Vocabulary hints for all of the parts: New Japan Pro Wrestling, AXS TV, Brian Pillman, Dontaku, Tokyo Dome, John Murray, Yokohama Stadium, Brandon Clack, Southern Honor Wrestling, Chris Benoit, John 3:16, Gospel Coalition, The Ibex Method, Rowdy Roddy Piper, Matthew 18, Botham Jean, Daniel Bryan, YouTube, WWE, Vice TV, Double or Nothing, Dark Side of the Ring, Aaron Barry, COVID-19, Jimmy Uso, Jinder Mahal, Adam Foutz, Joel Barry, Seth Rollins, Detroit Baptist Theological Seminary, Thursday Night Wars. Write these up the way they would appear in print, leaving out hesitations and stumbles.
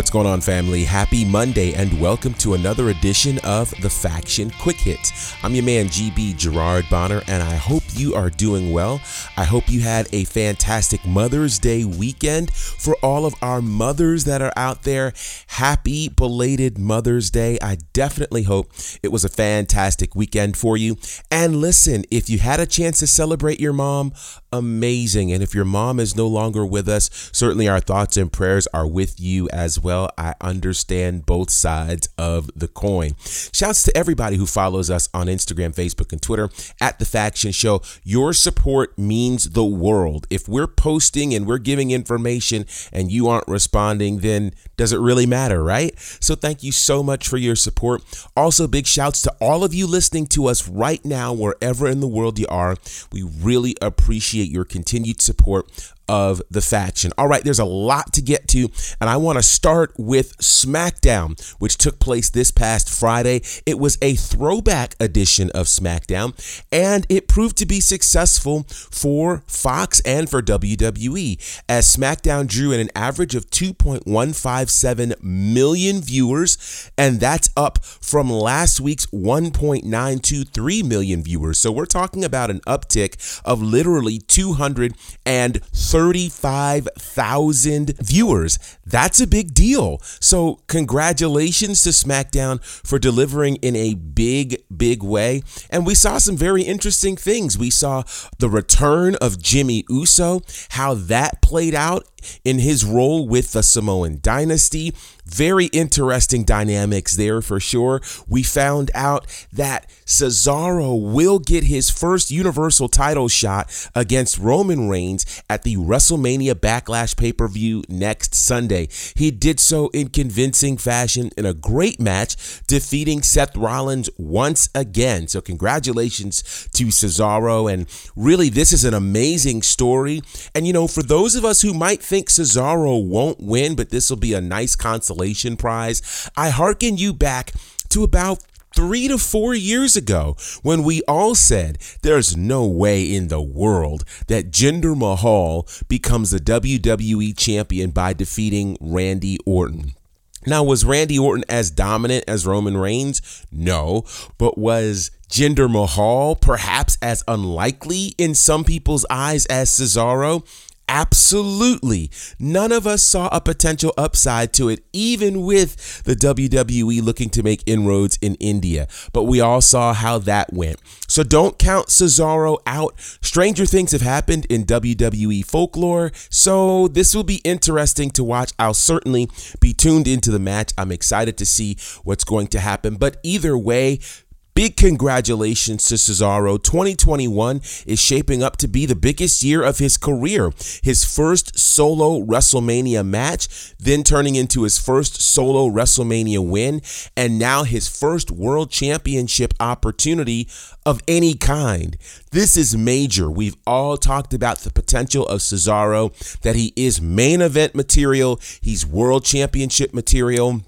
What's going on, family? Happy Monday and welcome to another edition of The Faction Quick Hit. I'm your man GB Gerard Bonner and I hope you are doing well. I hope you had a fantastic Mother's Day weekend. For all of our mothers that are out there, happy belated Mother's Day. I definitely hope it was a fantastic weekend for you. And listen, if you had a chance to celebrate your mom, amazing. And if your mom is no longer with us, certainly our thoughts and prayers are with you as well. I understand both sides of the coin. Shouts to everybody who follows us on Instagram, Facebook, and Twitter at The Faction Show. Your support means the world. If we're posting and we're giving information and you aren't responding, then does it really matter, right? So thank you so much for your support. Also, big shouts to all of you listening to us right now, wherever in the world you are. We really appreciate your continued support of The Faction. All right, there's a lot to get to, and I want to start with SmackDown, which took place this past Friday. It was a throwback edition of SmackDown, and it proved to be successful for Fox and for WWE, as SmackDown drew in an average of 2.157 million viewers, and that's up from last week's 1.923 million viewers. So we're talking about an uptick of literally 235,000 viewers. That's a big deal. So congratulations to SmackDown for delivering in a big, big way. And we saw some very interesting things. We saw the return of Jimmy Uso, how that played out in his role with the Samoan Dynasty. Very interesting dynamics there for sure. We found out that Cesaro will get his first Universal title shot against Roman Reigns at the WrestleMania Backlash pay-per-view next Sunday. He did so in convincing fashion in a great match, defeating Seth Rollins once again. So congratulations to Cesaro, and really this is an amazing story. And you know, for those of us who might think Cesaro won't win, but this will be a nice consolation prize, I hearken you back to about 3 to 4 years ago when we all said there's no way in the world that Jinder Mahal becomes the WWE champion by defeating Randy Orton. Now, was Randy Orton as dominant as Roman Reigns? No, but was Jinder Mahal perhaps as unlikely in some people's eyes as Cesaro? Absolutely. None of us saw a potential upside to it, even with the WWE looking to make inroads in India. But we all saw how that went. So don't count Cesaro out. Stranger things have happened in WWE folklore, so this will be interesting to watch. I'll certainly be tuned into the match. I'm excited to see what's going to happen. But either way, big congratulations to Cesaro. 2021 is shaping up to be the biggest year of his career. His first solo WrestleMania match, then turning into his first solo WrestleMania win, and now his first world championship opportunity of any kind. This is major. We've all talked about the potential of Cesaro, that he is main event material, he's world championship material.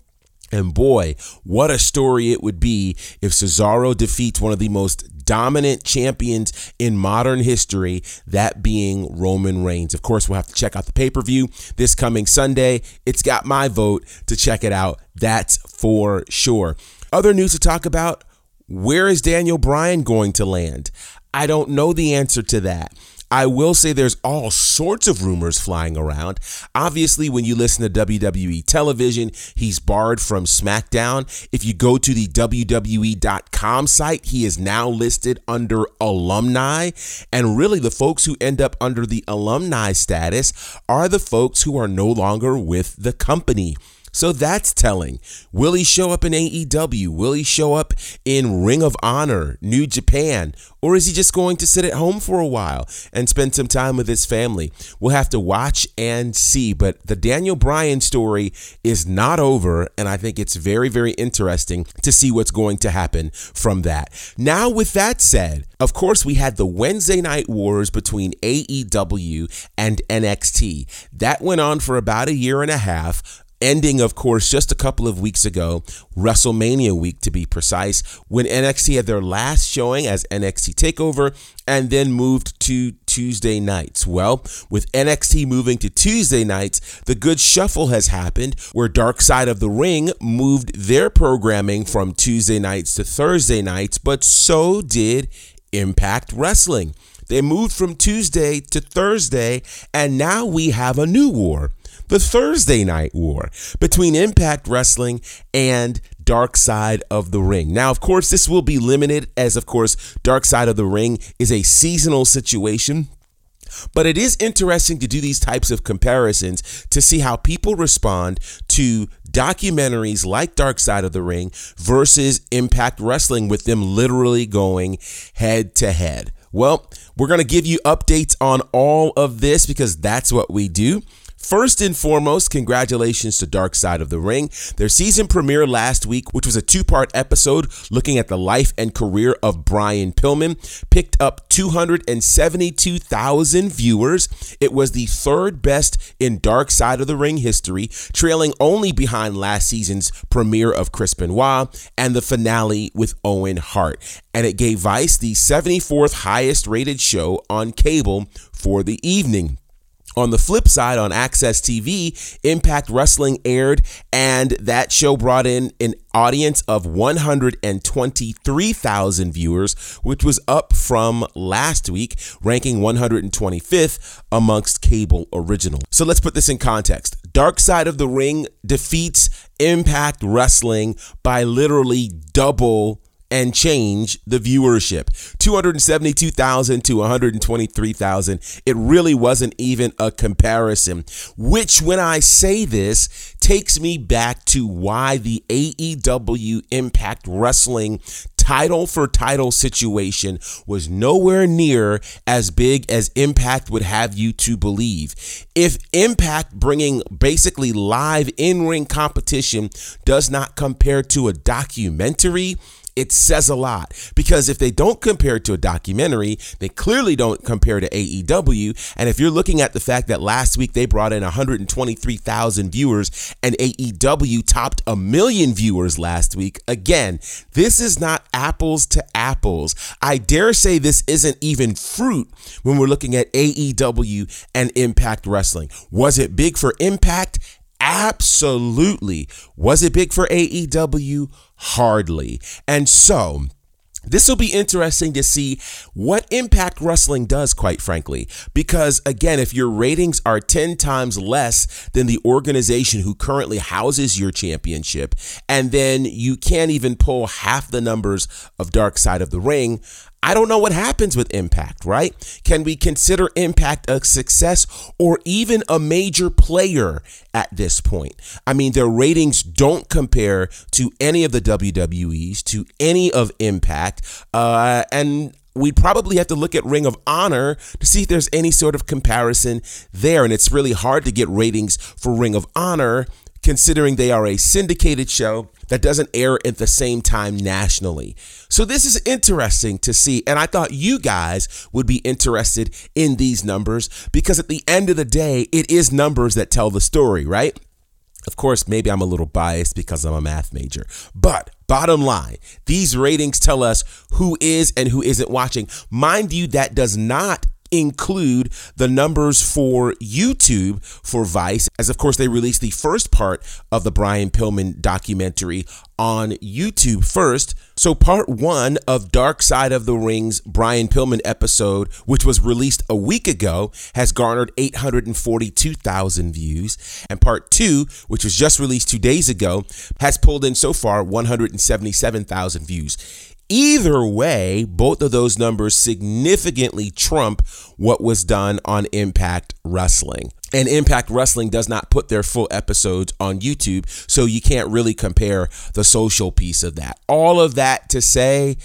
And boy, what a story it would be if Cesaro defeats one of the most dominant champions in modern history, that being Roman Reigns. Of course, we'll have to check out the pay-per-view this coming Sunday. It's got my vote to check it out. That's for sure. Other news to talk about, where is Daniel Bryan going to land? I don't know the answer to that. I will say there's all sorts of rumors flying around. Obviously, when you listen to WWE television, he's barred from SmackDown. If you go to the WWE.com site, he is now listed under alumni. And really, the folks who end up under the alumni status are the folks who are no longer with the company. So that's telling. Will he show up in AEW? Will he show up in Ring of Honor, New Japan? Or is he just going to sit at home for a while and spend some time with his family? We'll have to watch and see. But the Daniel Bryan story is not over, and I think it's very, very interesting to see what's going to happen from that. Now, with that said, of course, we had the Wednesday Night Wars between AEW and NXT. That went on for about a year and a half, ending, of course, just a couple of weeks ago, WrestleMania week to be precise, when NXT had their last showing as NXT TakeOver and then moved to Tuesday nights? Well, with NXT moving to Tuesday nights, the good shuffle has happened where Dark Side of the Ring moved their programming from Tuesday nights to Thursday nights, but so did Impact Wrestling. They moved from Tuesday to Thursday, and now we have a new war, the Thursday Night War, between Impact Wrestling and Dark Side of the Ring. Now, of course, this will be limited as, of course, Dark Side of the Ring is a seasonal situation. But it is interesting to do these types of comparisons to see how people respond to documentaries like Dark Side of the Ring versus Impact Wrestling, with them literally going head to head. Well, we're going to give you updates on all of this because that's what we do. First and foremost, congratulations to Dark Side of the Ring. Their season premiere last week, which was a two-part episode looking at the life and career of Brian Pillman, picked up 272,000 viewers. It was the third best in Dark Side of the Ring history, trailing only behind last season's premiere of Chris Benoit and the finale with Owen Hart. And it gave Vice the 74th highest rated show on cable for the evening. On the flip side, on AXS TV, Impact Wrestling aired, and that show brought in an audience of 123,000 viewers, which was up from last week, ranking 125th amongst cable originals. So let's put this in context. Dark Side of the Ring defeats Impact Wrestling by literally double and change the viewership, 272,000 to 123,000. It really wasn't even a comparison, which, when I say this, takes me back to why the AEW Impact Wrestling title for title situation was nowhere near as big as Impact would have you to believe. If Impact bringing basically live in-ring competition does not compare to a documentary, it says a lot, because if they don't compare to a documentary, they clearly don't compare to AEW. And if you're looking at the fact that last week they brought in 123,000 viewers and AEW topped 1 million viewers last week, again, this is not apples to apples. I dare say this isn't even fruit when we're looking at AEW and Impact Wrestling. Was it big for Impact? Absolutely. Was it big for AEW? Hardly. And so this will be interesting to see what Impact Wrestling does, quite frankly, because, again, if your ratings are 10 times less than the organization who currently houses your championship, and then you can't even pull half the numbers of Dark Side of the Ring, I don't know what happens with Impact, right? Can we consider Impact a success or even a major player at this point? I mean, their ratings don't compare to any of the WWEs, to any of Impact, and we'd probably have to look at Ring of Honor to see if there's any sort of comparison there, and it's really hard to get ratings for Ring of Honor considering they are a syndicated show that doesn't air at the same time nationally. So this is interesting to see, and I thought you guys would be interested in these numbers, because at the end of the day, it is numbers that tell the story, right? Of course, maybe I'm a little biased because I'm a math major, but bottom line, these ratings tell us who is and who isn't watching. Mind you, that does not include the numbers for YouTube for Vice, as of course they released the first part of the Brian Pillman documentary on YouTube first. So part one of Dark Side of the Ring's Brian Pillman episode, which was released a week ago, has garnered 842,000 views, and part two, which was just released 2 days ago, has pulled in so far 177,000 views. Either way, both of those numbers significantly trump what was done on Impact Wrestling. And Impact Wrestling does not put their full episodes on YouTube, so you can't really compare the social piece of that. All of that to say,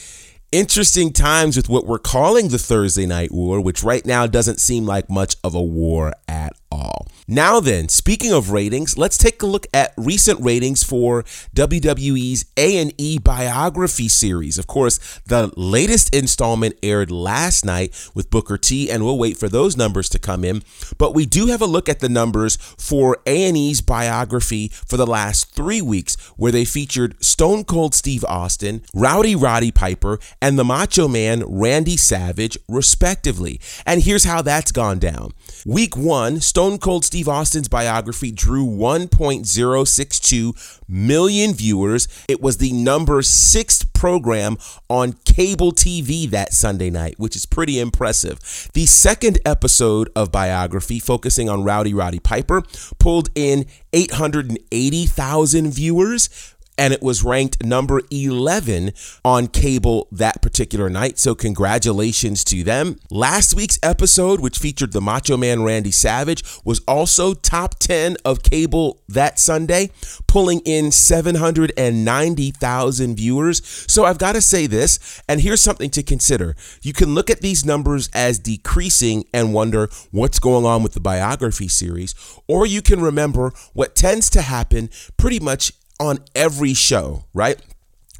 interesting times with what we're calling the Thursday Night War, which right now doesn't seem like much of a war at all. Now then, speaking of ratings, let's take a look at recent ratings for WWE's A&E Biography series. Of course, the latest installment aired last night with Booker T, and we'll wait for those numbers to come in. But we do have a look at the numbers for A&E's Biography for the last 3 weeks, where they featured Stone Cold Steve Austin, Rowdy Roddy Piper, and the Macho Man Randy Savage, respectively. And here's how that's gone down. Week 1, Stone Cold Steve Austin's biography drew 1.062 million viewers. It was the number 6th program on cable TV that Sunday night, which is pretty impressive. The second episode of Biography, focusing on Rowdy Roddy Piper, pulled in 880,000 viewers, and it was ranked number 11 on cable that particular night, so congratulations to them. Last week's episode, which featured the Macho Man Randy Savage, was also top 10 of cable that Sunday, pulling in 790,000 viewers. So I've got to say this, and here's something to consider. You can look at these numbers as decreasing and wonder what's going on with the Biography series, or you can remember what tends to happen pretty much on every show, right?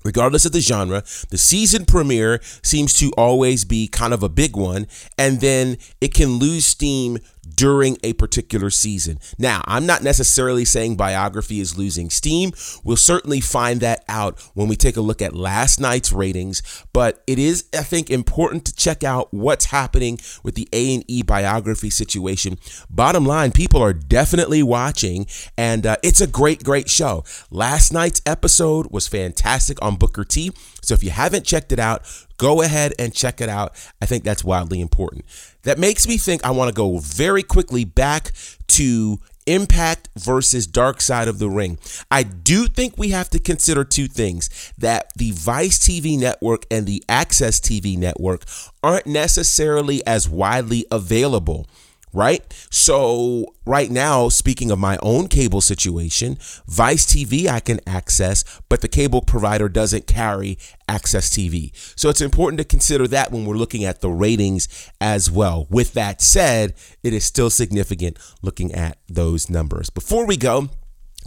Regardless of the genre, the season premiere seems to always be kind of a big one, and then it can lose steam during a particular season. Now, I'm not necessarily saying Biography is losing steam. We'll certainly find that out when we take a look at last night's ratings, but it is, I think, important to check out what's happening with the A&E Biography situation. Bottom line, people are definitely watching, and it's a great, great show. Last night's episode was fantastic on Booker T, so if you haven't checked it out, go ahead and check it out. I think that's wildly important. That makes me think I want to go very quickly back to Impact versus Dark Side of the Ring. I do think we have to consider two things, that the Vice TV network and the AXS TV network aren't necessarily as widely available, right? So right now, speaking of my own cable situation, Vice TV I can access, but the cable provider doesn't carry AXS TV. So it's important to consider that when we're looking at the ratings as well. With that said, it is still significant looking at those numbers. Before we go,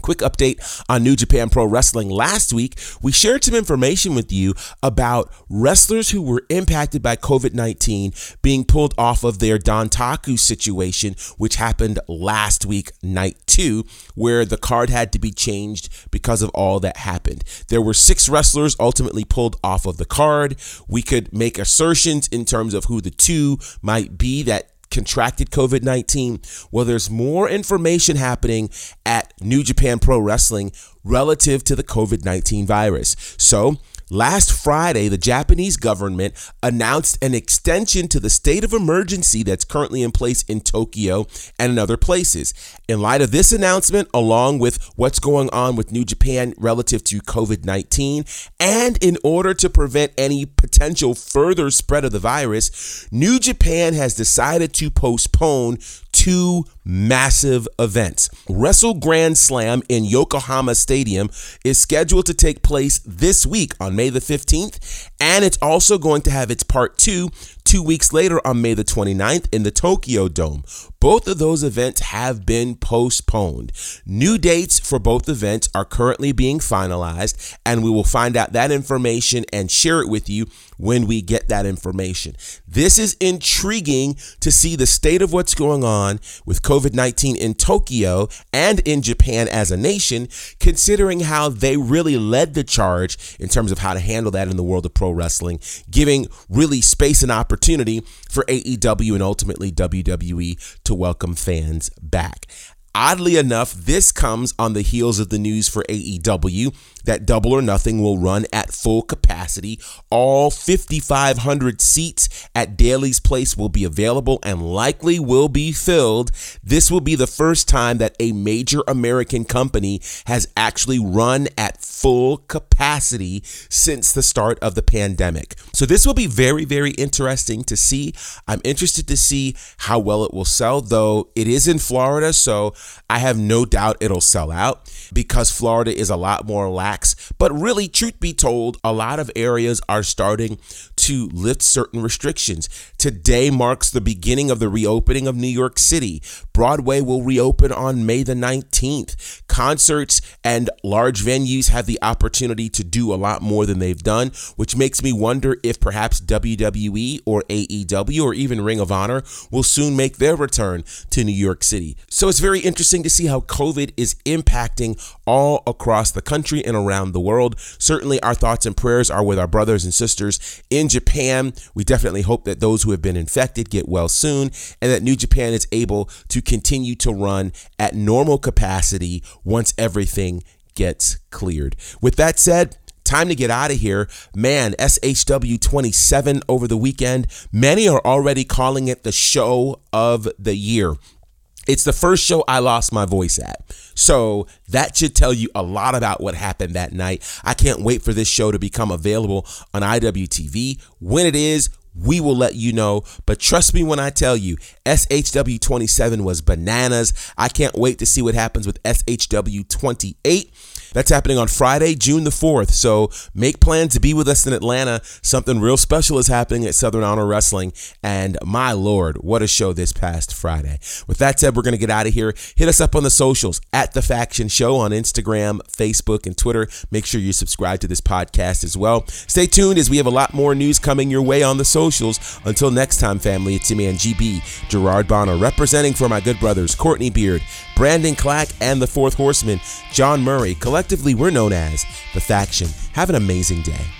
quick update on New Japan Pro Wrestling. Last week, we shared some information with you about wrestlers who were impacted by COVID-19 being pulled off of their Dontaku situation, which happened last week, night 2, where the card had to be changed because of all that happened. There were 6 wrestlers ultimately pulled off of the card. We could make assertions in terms of who the 2 might be that contracted COVID-19. Well, there's more information happening at New Japan Pro Wrestling relative to the COVID-19 virus. So last Friday, the Japanese government announced an extension to the state of emergency that's currently in place in Tokyo and in other places. In light of this announcement, along with what's going on with New Japan relative to COVID-19, and in order to prevent any potential further spread of the virus, New Japan has decided to postpone 2 massive events. Wrestle Grand Slam in Yokohama Stadium is scheduled to take place this week on May the 15th, and it's also going to have its part 2 2 weeks later on May the 29th in the Tokyo Dome. Both of those events have been postponed. New dates for both events are currently being finalized, and we will find out that information and share it with you when we get that information. This is intriguing to see the state of what's going on with COVID-19 in Tokyo and in Japan as a nation, considering how they really led the charge in terms of how to handle that in the world of pro wrestling, giving really space and opportunity for AEW and ultimately WWE to welcome fans back. Oddly enough, this comes on the heels of the news for AEW that Double or Nothing will run at full capacity. All 5,500 seats at Daly's Place will be available and likely will be filled. This will be the first time that a major American company has actually run at full capacity since the start of the pandemic. So this will be very, very interesting to see. I'm interested to see how well it will sell, though it is in Florida, so I have no doubt it'll sell out because Florida is a lot more lax. But really, truth be told, a lot of areas are starting to lift certain restrictions. Today marks the beginning of the reopening of New York City. Broadway will reopen on May the 19th. Concerts and large venues have the opportunity to do a lot more than they've done, which makes me wonder if perhaps WWE or AEW or even Ring of Honor will soon make their return to New York City. So it's very interesting to see how COVID is impacting all across the country and around the world. Certainly our thoughts and prayers are with our brothers and sisters in Japan. We definitely hope that those who have been infected get well soon and that New Japan is able to continue to run at normal capacity once everything gets cleared. With that said, time to get out of here. Man, SHW 27 over the weekend. Many are already calling it the show of the year. It's the first show I lost my voice at. So that should tell you a lot about what happened that night. I can't wait for this show to become available on IWTV. When it is, we will let you know, but trust me when I tell you, SHW 27 was bananas. I can't wait to see what happens with SHW 28. That's happening on Friday, June the 4th, so make plans to be with us in Atlanta. Something real special is happening at Southern Honor Wrestling, and my Lord, what a show this past Friday. With that said, we're going to get out of here. Hit us up on the socials, at The Faction Show on Instagram, Facebook, and Twitter. Make sure you subscribe to this podcast as well. Stay tuned as we have a lot more news coming your way on the socials. Until next time, family, it's your man, GB Gerard Bonner, representing for my good brothers, Courtney Beard, Brandon Clack, and the Fourth Horseman, John Murray. Collectively, we're known as The Faction. Have an amazing day.